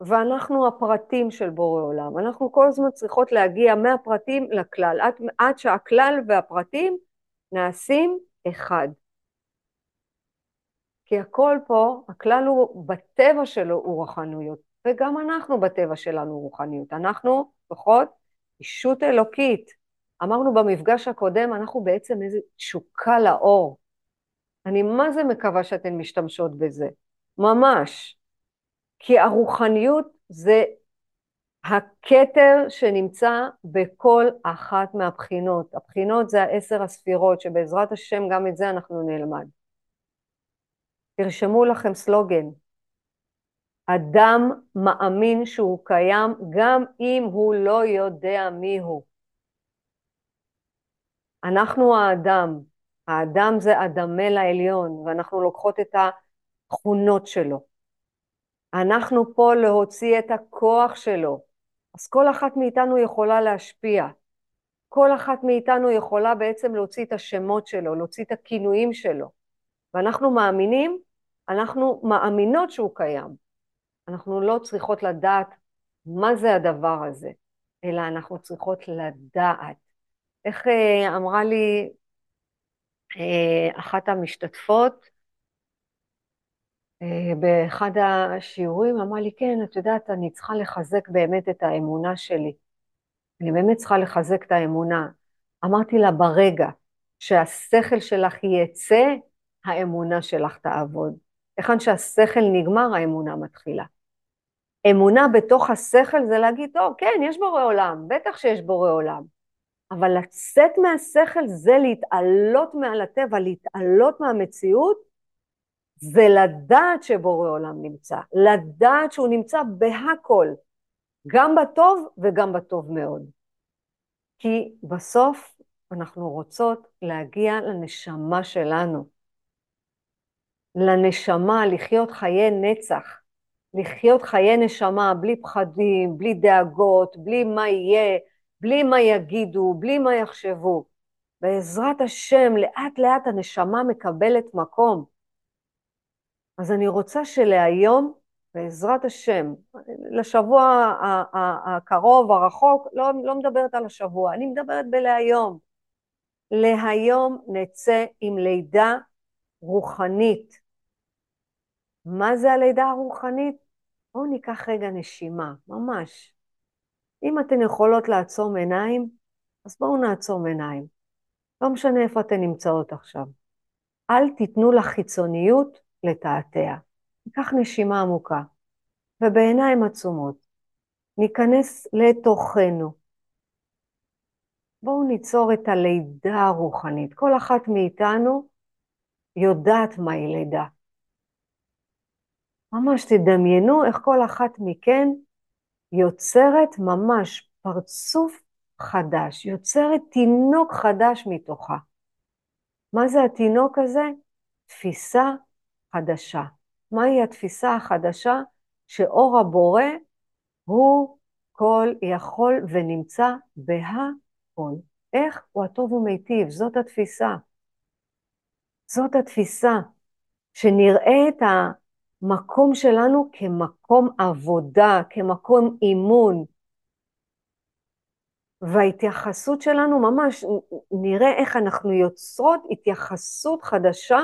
ואנחנו הפרטים של בורא עולם. אנחנו כל הזמן צריכות להגיע מהפרטים לכלל, עד שהכלל והפרטים נעשים אחד. כי הכל פה, הכלל הוא בטבע שלו הוא רוחניות, וגם אנחנו בטבע שלנו רוחניות. אנחנו, פחות, אישות אלוקית. אמרנו במפגש הקודם, אנחנו בעצם איזו תשוקה לאור. אני מה זה מקווה שאתן משתמשות בזה? ממש. כי הרוחניות זה הכתר שנמצא בכל אחת מהבחינות. הבחינות זה 10 הספירות, שבעזרת השם גם את זה אנחנו נלמד. תרשמו לכם סלוגן. אדם מאמין שהוא קיים גם אם הוא לא יודע מי הוא. אנחנו האדם. האדם זה אדמה לעליון, ואנחנו לוקחות את התכונות שלו. אנחנו פה להוציא את הכוח שלו. אז כל אחת מאיתנו יכולה להשפיע. כל אחת מאיתנו יכולה בעצם להוציא את השמות שלו, להוציא את הכינויים שלו. ואנחנו מאמינים, אנחנו מאמינות שהוא קיים. אנחנו לא צריכות לדעת מה זה הדבר הזה, אלא אנחנו צריכות לדעת. איך אמרה לי אחת המשתתפות, באחד השיעורים, אמרה לי, כן, את יודעת, אני צריכה לחזק באמת את האמונה שלי. אני באמת צריכה לחזק את האמונה. אמרתי לה, ברגע שהשכל שלך יצא, האמונה שלך תעבוד. היכן שהשכל נגמר, האמונה מתחילה. אמונה בתוך השכל זה להגיד, טוב, כן, יש בורא עולם, בטח שיש בורא עולם. אבל לצאת מהשכל זה להתעלות מעל הטבע, להתעלות מהמציאות, זה לדעת שבורא עולם נמצא, לדעת שהוא נמצא בהכל, גם בטוב וגם בטוב מאוד. כי בסוף אנחנו רוצות להגיע לנשמה שלנו, לנשמה, לחיות חיי נצח, לחיות חיי נשמה בלי פחדים, בלי דאגות, בלי מה יהיה, בלי מה יגידו, בלי מה יחשבו. בעזרת השם, לאט לאט הנשמה מקבלת מקום. אז אני רוצה שלהיום, בעזרת השם, לשבוע הקרוב, הרחוק, לא מדברת על השבוע, אני מדברת בלהיום. להיום נצא עם לידה רוחנית. מה זה הלידה הרוחנית? בואו ניקח רגע נשימה, ממש. אם אתן יכולות לעצום עיניים, אז בואו נעצום עיניים. לא משנה איפה אתן נמצאות עכשיו. אל תיתנו לחיצוניות לתעתע. ניקח נשימה עמוקה, ובעיניים עצומות, ניכנס לתוכנו. בואו ניצור את הלידה הרוחנית. כל אחת מאיתנו יודעת מהי לידה. ממש תדמיינו איך כל אחת מכן יוצרת ממש פרצוף חדש, יוצרת תינוק חדש מתוכה. מה זה התינוק הזה? תפיסה חדשה. מהי התפיסה החדשה? שאור הבורא הוא כל יכול ונמצא בהכל. איך הוא הטוב ומיטיב? זאת התפיסה. זאת התפיסה שנראה את המקום שלנו כמקום עבודה, כמקום אימון. וההתייחסות שלנו ממש, נראה איך אנחנו יוצרות התייחסות חדשה,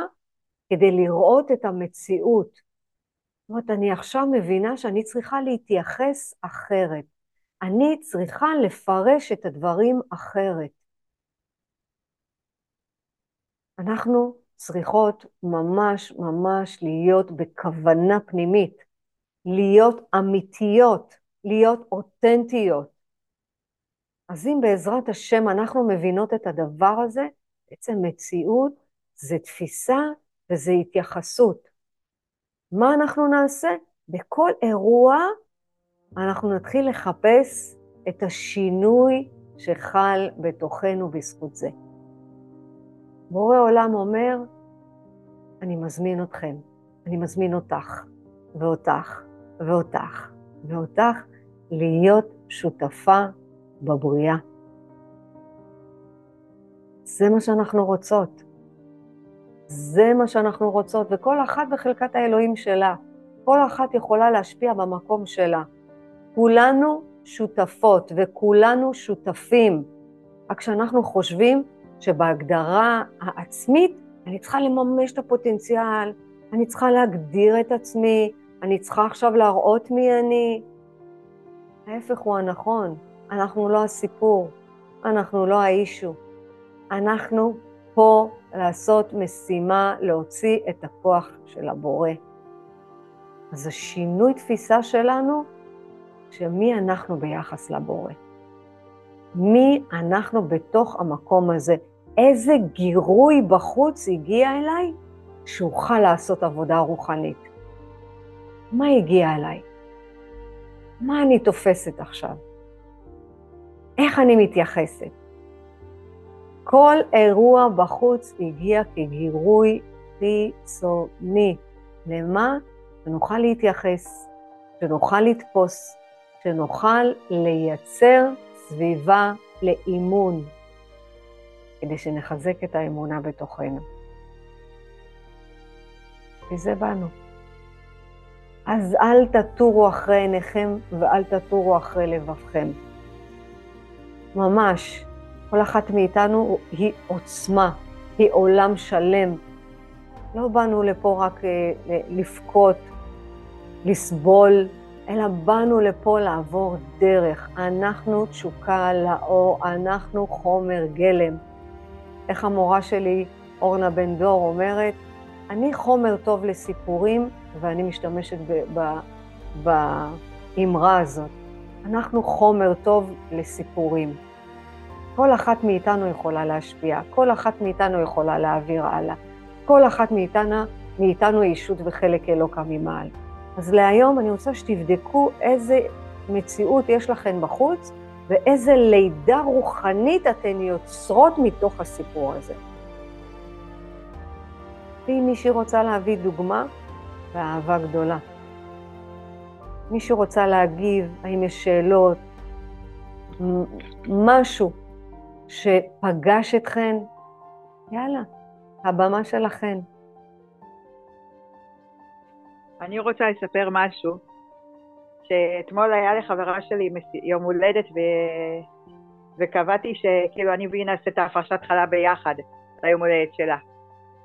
כדי לראות את המציאות. זאת אומרת, אני עכשיו מבינה שאני צריכה להתייחס אחרת. אני צריכה לפרש את הדברים אחרת. אנחנו צריכות ממש ממש להיות בכוונה פנימית, להיות אמיתיות, להיות אותנטיות. אז אם בעזרת השם אנחנו מבינות את הדבר הזה, בעצם מציאות זה תפיסה, וזו התייחסות. מה אנחנו נעשה? בכל אירוע אנחנו נתחיל לחפש את השינוי שחל בתוכנו בזכות זה. בורא עולם אומר, אני מזמין אתכם, אני מזמין אותך ואותך ואותך ואותך להיות שותפה בבריאה. זה מה שאנחנו רוצות. זה מה שאנחנו רוצות, וכל אחת בחלקת האלוהים שלה, כל אחת יכולה להשפיע במקום שלה. כולנו שותפות וכולנו שותפים, רק שאנחנו חושבים שבהגדרה העצמית, אני צריכה לממש את הפוטנציאל, אני צריכה להגדיר את עצמי, אני צריכה עכשיו להראות מי אני. ההפך הוא הנכון, אנחנו לא הסיפור, אנחנו לא האישו, אנחנו פה לעשות משימה, להוציא את הכוח של הבורא. אז השינוי תפיסה שלנו, שמי אנחנו ביחס לבורא. מי אנחנו בתוך המקום הזה. איזה גירוי בחוץ הגיע אליי, שאוכל לעשות עבודה רוחנית. מה הגיע אליי? מה אני תופסת עכשיו? איך אני מתייחסת? כל אירוע בחוץ הגיע כגירוי חיצוני. למה? שנוכל להתייחס, שנוכל לתפוס, שנוכל לייצר סביבה לאימון, כדי שנחזק את האמונה בתוכנו. וזה באנו. אז אל תטורו אחרי עיניכם ואל תטורו אחרי לבבכם. ממש. כל אחת מאיתנו היא עוצמה, היא עולם שלם. לא באנו לפה רק לבכות, לסבול, אלא באנו לפה לעבור דרך. אנחנו תשוקה לאור, אנחנו חומר גלם. איך המורה שלי, אורנה בן דור, אומרת, אני חומר טוב לסיפורים, ואני משתמשת באמרה הזאת. אנחנו חומר טוב לסיפורים. כל אחת מאיתנו יכולה להשפיע, כל אחת מאיתנו יכולה להעביר הלאה. כל אחת מאיתנו אישות וחלק אלוקה ממעל. אז להיום אני רוצה שתבדקו איזה מציאות יש לכם בחוץ, ואיזה לידה רוחנית אתן יוצרות מתוך הסיפור הזה. ואם מישהי רוצה להביא דוגמה, באהבה גדולה. מישהי רוצה להגיב, האם יש שאלות, משהו שפגש אתכן, יאללה, הבמה שלכן. אני רוצה לספר משהו, שאתמול היה לחברה שלי יום הולדת, וקבעתי שכאילו אני והיא נעשה את ההפרשת חלה ביחד, ליום הולדת שלה.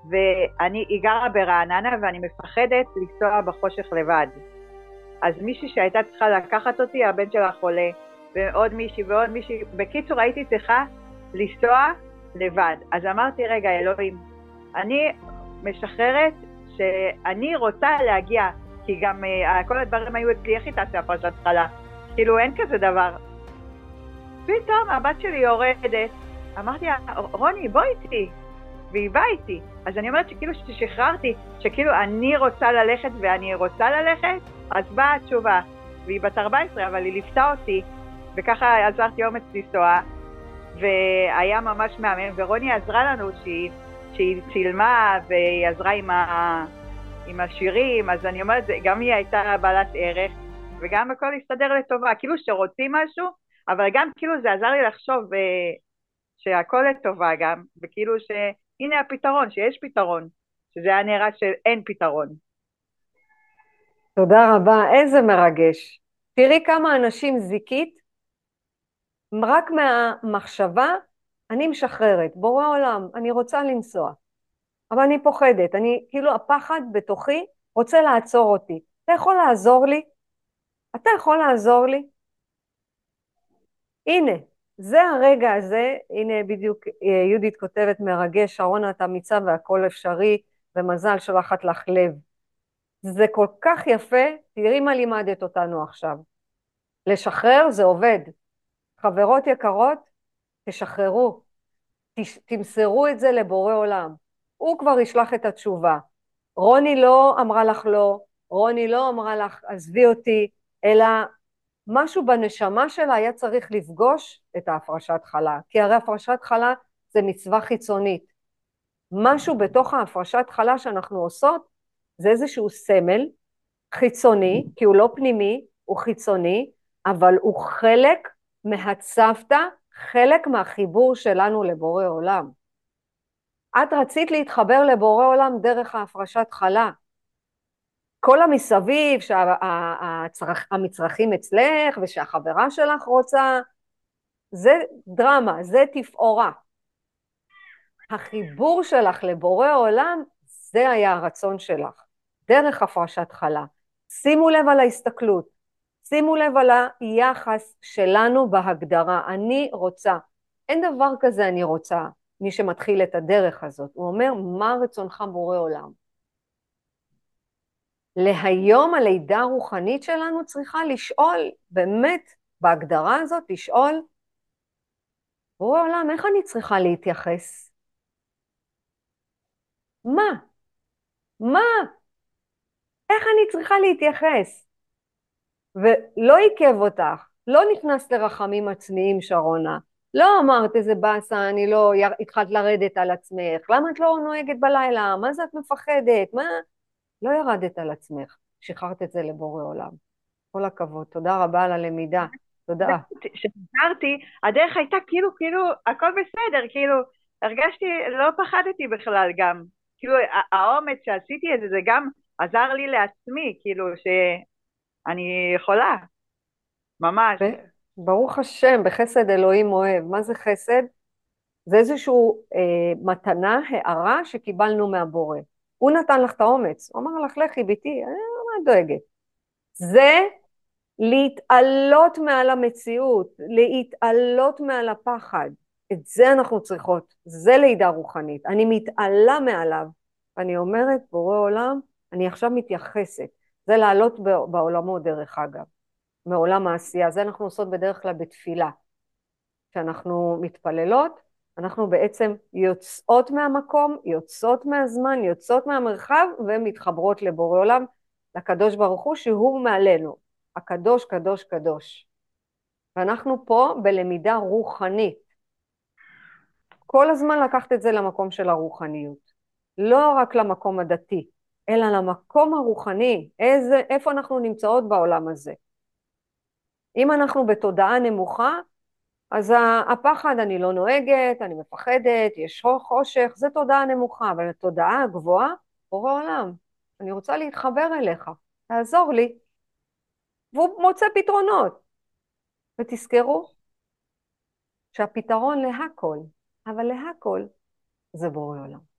ואני גרה ברעננה ואני מפחדת לנסוע בחושך לבד. אז מישהי שהייתה צריכה לקחת אותי, הבן שלה חולה, ועוד מישהי ועוד מישהי, בקיצור הייתי צריכה לנסוע לבד. אז אמרתי, רגע אלוהים, אני משחררת שאני רוצה להגיע, כי גם כל הדברים היו אצלי, איך היא תעשה הפרשת חלה? כאילו אין כזה דבר. פתאום הבת שלי יורדת, אמרתי לה, רוני בוא איתי. והיא באה איתי. אז אני אומרת שכאילו ששחררתי, שכאילו אני רוצה ללכת ואני רוצה ללכת, אז באה התשובה. והיא בת 14, אבל היא ליפתה אותי, וככה עזרתי אומץ לנסוע, והיה ממש מאמן, ורוני עזרה לנו שהיא צילמה, והיא עזרה עם השירים, אז אני אומרת, גם היא הייתה בעלת ערך, וגם הכל הסתדר לטובה, כאילו שרוצים משהו, אבל גם כאילו זה עזר לי לחשוב שהכל לטובה גם, וכאילו ש... הנה הפתרון, שיש פתרון, שזה היה נראה שאין פתרון. תודה רבה, איזה מרגש. תראי כמה אנשים זיקית, רק מהמחשבה, אני משחררת, בורא עולם, אני רוצה לנסוע, אבל אני פוחדת, אני כאילו הפחד בתוכי רוצה לעצור אותי. אתה יכול לעזור לי? אתה יכול לעזור לי? הנה. זה הרגע הזה, הנה בדיוק יהודית כותבת מרגש, שרונה את אמיצה והכל אפשרי, ומזל שלחת לך לב. זה כל כך יפה, תראי מה לימדת אותנו עכשיו. לשחרר זה עובד. חברות יקרות, תשחררו, תמסרו את זה לבורא עולם. הוא כבר ישלח את התשובה. רוני לא אמרה לך לא, רוני לא אמרה לך עזבי אותי, אלא... משהו בנשמה שלה היה צריך לפגוש את ההפרשת חלה, כי הרי הפרשת חלה זה מצווה חיצונית. משהו בתוך ההפרשת חלה שאנחנו עושות, זה איזשהו סמל חיצוני, כי הוא לא פנימי, הוא חיצוני, אבל הוא חלק מהצוותא, חלק מהחיבור שלנו לבורא עולם. את רצית להתחבר לבורא עולם דרך ההפרשת חלה, כל המסביב שהמצרכים אצלך ושהחברה שלך רוצה, זה דרמה, זה תפאורה. החיבור שלך לבורא עולם, זה היה הרצון שלך, דרך הפרשת חלה. שימו לב על ההסתכלות, שימו לב על היחס שלנו בהגדרה, אני רוצה. אין דבר כזה אני רוצה, מי שמתחיל את הדרך הזאת, הוא אומר מה רצונך בורא עולם. להיום הלידה הרוחנית שלנו צריכה לשאול, באמת בהגדרה הזאת לשאול, בוא עולם, איך אני צריכה להתייחס? מה? מה? איך אני צריכה להתייחס? ולא עיכב אותך, לא נכנס לרחמים עצמיים שרונה, לא אמרת איזה באסה, אני לא התחלת לרדת על עצמך, למה את לא נוהגת בלילה, מה זה את מפחדת, מה? לא ירדת על עצמך, שחררת את זה לבורא עולם. כל הכבוד, תודה רבה על הלמידה, תודה. כשחזרתי, הדרך הייתה כאילו, הכל בסדר, כאילו, הרגשתי, לא פחדתי בכלל גם. כאילו, האומץ שעשיתי את זה, זה גם עזר לי לעצמי, כאילו, שאני יכולה, ממש. ברוך השם, בחסד אלוהים אוהב. מה זה חסד? זה איזשהו מתנה, הערה, שקיבלנו מהבורא. הוא נתן לך את האומץ, הוא אמר לך, לכי ביתי, מה דואגת? זה להתעלות מעל המציאות, להתעלות מעל הפחד, את זה אנחנו צריכות, זה לידה רוחנית, אני מתעלה מעליו, אני אומרת, בורא עולם, אני עכשיו מתייחסת. זה לעלות בעולמו דרך אגב, מעולם העשייה. זה אנחנו עושות בדרך כלל בתפילה. כשאנחנו מתפללות, אנחנו בעצם יוצאות מהמקום, יוצאות מהזמן, יוצאות מהמרחב, ומתחברות לבורא עולם, לקדוש ברוך הוא שהוא מעלינו. הקדוש, קדוש, קדוש. ואנחנו פה בלמידה רוחנית. כל הזמן לקחת את זה למקום של הרוחניות. לא רק למקום הדתי, אלא למקום הרוחני. איפה אנחנו נמצאות בעולם הזה? אם אנחנו בתודעה נמוכה, אז הפחד, אני לא נוהגת, אני מפחדת, יש חושך, זה תודעה נמוכה, אבל התודעה הגבוהה, בורא עולם, אני רוצה להתחבר אליך, תעזור לי. והוא מוצא פתרונות. ותזכרו שהפתרון להכל, אבל להכל זה בורא עולם.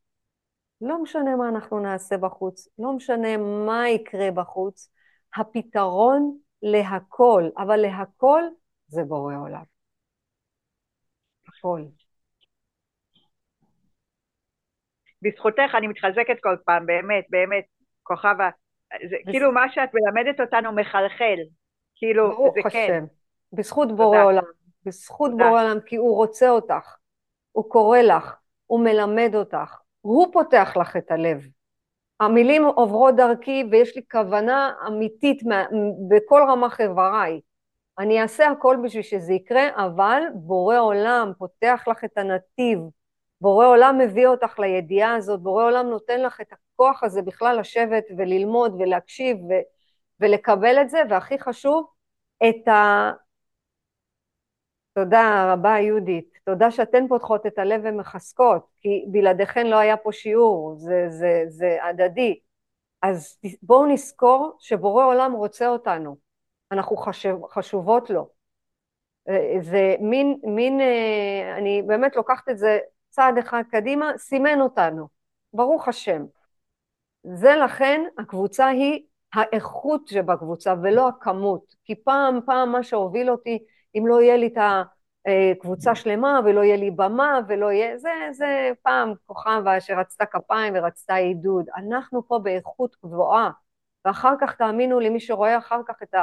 לא משנה מה אנחנו נעשה בחוץ, לא משנה מה יקרה בחוץ, הפתרון להכל, אבל להכל זה בורא עולם. הכל. בזכותך אני מתחזקת כל פעם, באמת, באמת, כוכבה, כאילו מה שאת מלמדת אותנו מחלחל, כאילו זה כן. בזכות בורא עולם, בזכות בורא עולם, כי הוא רוצה אותך, הוא קורא לך, הוא מלמד אותך, הוא פותח לך את הלב. המילים עוברות דרכי, ויש לי כוונה אמיתית בכל רמה חבריי. אני אעשה הכל בשביל שזה יקרה, אבל בורא עולם פותח לך את הנתיב, בורא עולם מביא אותך לידיעה הזאת, בורא עולם נותן לך את הכוח הזה בכלל לשבת וללמוד ולהקשיב ולקבל את זה, והכי חשוב, את תודה רבה יהודית, תודה שאתן פותחות את הלב ומחזקות, כי בלעדיכן לא היה פה שיעור, זה הדדי. אז בואו נזכור שבורא עולם רוצה אותנו, אנחנו חשובות לו. זה מין, אני באמת לוקחת את זה צעד אחד קדימה, סימן אותנו, ברוך השם. זה לכן הקבוצה היא האיכות שבקבוצה ולא הכמות, כי פעם מה שהוביל אותי, אם לא יהיה לי את הקבוצה שלמה, ולא יהיה לי במה, ולא יהיה, זה פעם כוכבה שרצתה כפיים ורצתה עידוד. אנחנו פה באיכות גבוהה, ואחר כך תאמינו למי שרואה אחר כך את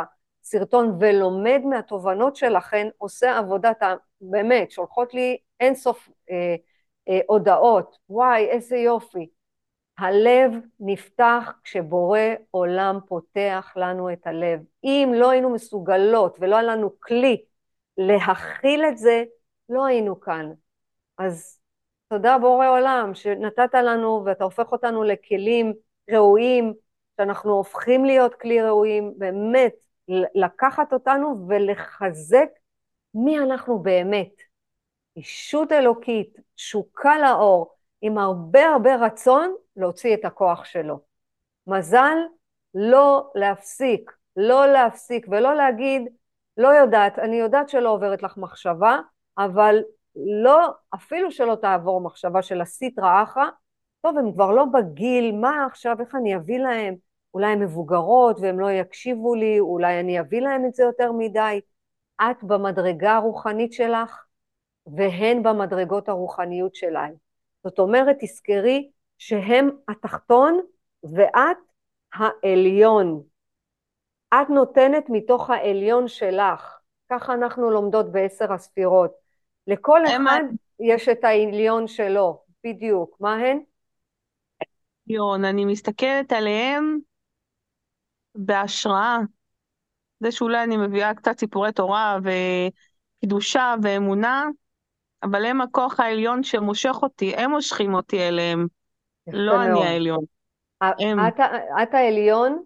הסרטון, ולומד מהתובנות שלכן, עושה עבודת, באמת, שולחות לי אינסוף הודעות, וואי, איזה יופי. הלב נפתח כשבורא עולם פותח לנו את הלב. אם לא היינו מסוגלות ולא היה לנו כלי, להכיל את זה, לא היינו כאן. אז תודה בורא עולם שנתת לנו, ואתה הופך אותנו לכלים ראויים, שאנחנו הופכים להיות כלי ראויים, באמת לקחת אותנו ולחזק מי אנחנו באמת. אישות אלוקית, שוקה לאור, עם הרבה הרבה רצון להוציא את הכוח שלו. מזל, לא להפסיק, לא להפסיק ולא להגיד, לא יודעת, אני יודעת שלא עוברת לך מחשבה, אבל לא, אפילו שלא תעבור מחשבה של הסטרה אחרא, טוב, הם כבר לא בגיל, מה עכשיו, איך אני אביא להם? אולי הם מבוגרות והם לא יקשיבו לי, אולי אני אביא להם את זה יותר מדי. את במדרגה הרוחנית שלך, והן במדרגות הרוחניות שלהם. זאת אומרת, תזכרי שהם התחתון ואת העליון. את נותנת מתוך העליון שלך, ככה אנחנו לומדות בעשר הספירות. לכל אחד יש את העליון שלו, בדיוק. מה הן? עליון, אני מסתכלת עליהם בהשראה. זה שאולי אני מביאה קצת סיפורי תורה וקידושה ואמונה, אבל הם הכוח העליון שמושך אותי, הם מושכים אותי אליהם, לא אני העליון. את העליון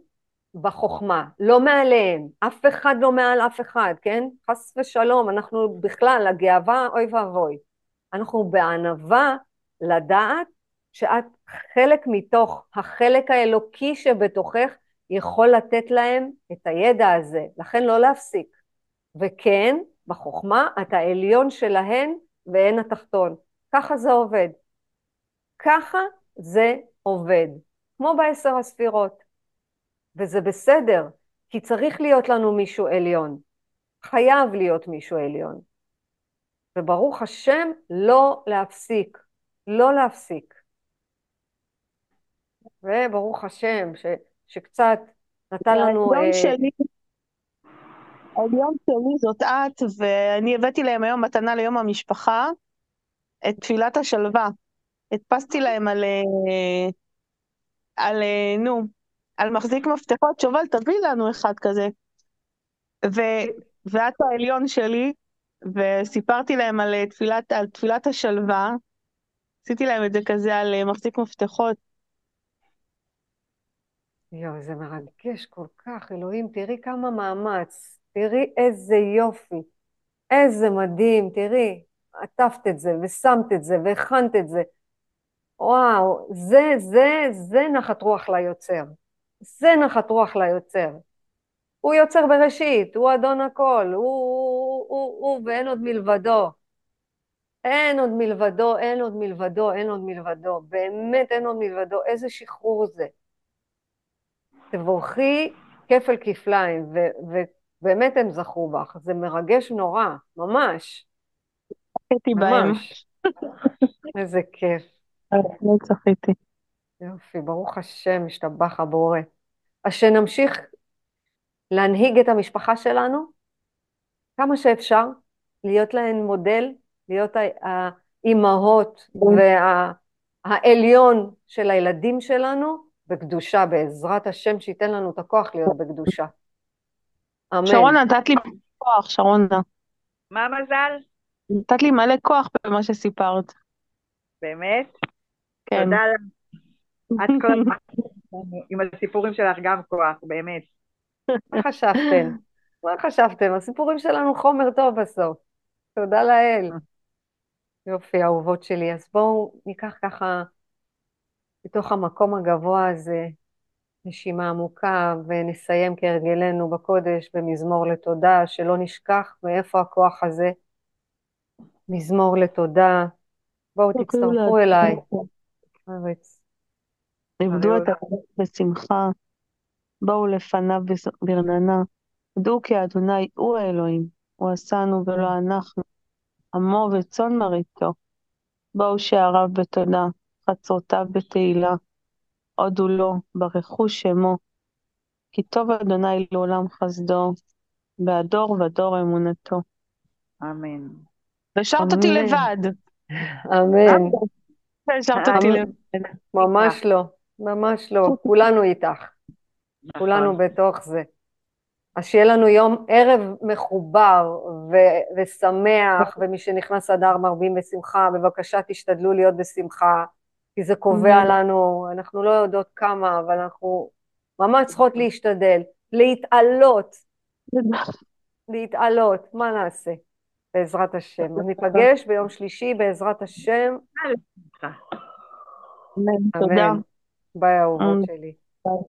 בחוכמה, לא מעליהם, אף אחד לא מעל אף אחד, כן? חס ושלום, אנחנו בכלל, הגאווה, אוי ואבוי. אנחנו בענווה לדעת שאת חלק מתוך החלק האלוקי שבתוכך יכול לתת להם את הידע הזה, לכן לא להפסיק. וכן, בחוכמה, את העליון שלהן והן התחתון. ככה זה עובד. ככה זה עובד. כמו בעשר הספירות. וזה בסדר, כי צריך להיות לנו מישהו עליון. חייב להיות מישהו עליון. וברוך השם, לא להפסיק. לא להפסיק. וברוך השם, שקצת נתן לנו... היום שלי זאת את, ואני הבאתי להם היום מתנה ליום המשפחה, את תפילת השלווה. הדפסתי להם על מחזיק מפתחות, שובל, תביא לנו אחד כזה. ואת העליון שלי, וסיפרתי להם על תפילת השלווה, עשיתי להם את זה כזה על מחזיק מפתחות. יו, זה מרגש כל כך, אלוהים, תראי כמה מאמץ, תראי איזה יופי, איזה מדהים, תראי, עטפת את זה, ושמת את זה, והכנת את זה. וואו, זה נחת רוח ליוצר. זה נחת רוח ליוצר. הוא יוצר בראשית, הוא אדון הכל, הוא ואין עוד מלבדו. אין עוד מלבדו, באמת אין עוד מלבדו, איזה שחרור זה. תבורכי כפל כפליים, ובאמת הם זכו בך, זה מרגש נורא, ממש. צחיתי בהם. איזה כיף. לא צחיתי. יופי, ברוך השם, משתבח הבורא. אז שנמשיך להנהיג את המשפחה שלנו, כמה שאפשר, להיות להן מודל, להיות האימהות והעליון של הילדים שלנו, בקדושה, בעזרת השם שייתן לנו את הכוח להיות בקדושה. אמן. שרונה, נתת לי כוח, שרונה. מה מזל? נתת לי מלא כוח במה שסיפרת. באמת? כן. תודה לך. את כל עם הסיפורים שלך גם כוח, באמת. מה חשבתם? הסיפורים שלנו חומר טוב בסוף. תודה לאל. יופי, אהובות שלי. אז בואו ניקח ככה בתוך המקום הגבוה הזה, נשימה עמוקה, ונסיים כהרגלנו בקודש, במזמור לתודה, שלא נשכח מאיפה הכוח הזה. מזמור לתודה. בואו תצטרפו אליי. עבדו את הארץ בשמחה, באו לפניו ברננה, עבדו כי אדוני הוא האלוהים, הוא עשנו ולא אנחנו, עמו וצאן מרעיתו, באו שעריו בתודה, חצרותיו בתהילה, הודו לו, ברכו שמו, כי טוב אדוני לעולם חסדו, והדור ודור אמונתו. אמן. ושרת אותי לבד. אמן. ושרת אותי לבד. ממש לא, כולנו איתך, כולנו בתוך זה. אז שיהיה לנו יום ערב מחובר ושמח, ומי שנכנס אדר מרבים בשמחה, בבקשה תשתדלו להיות בשמחה, כי זה קובע לנו, אנחנו לא יודעות כמה, אבל אנחנו ממש צריכות להשתדל, להתעלות, מה נעשה? בעזרת השם. ניפגש ביום שלישי, בעזרת השם. תודה. ביי אהובות שלי.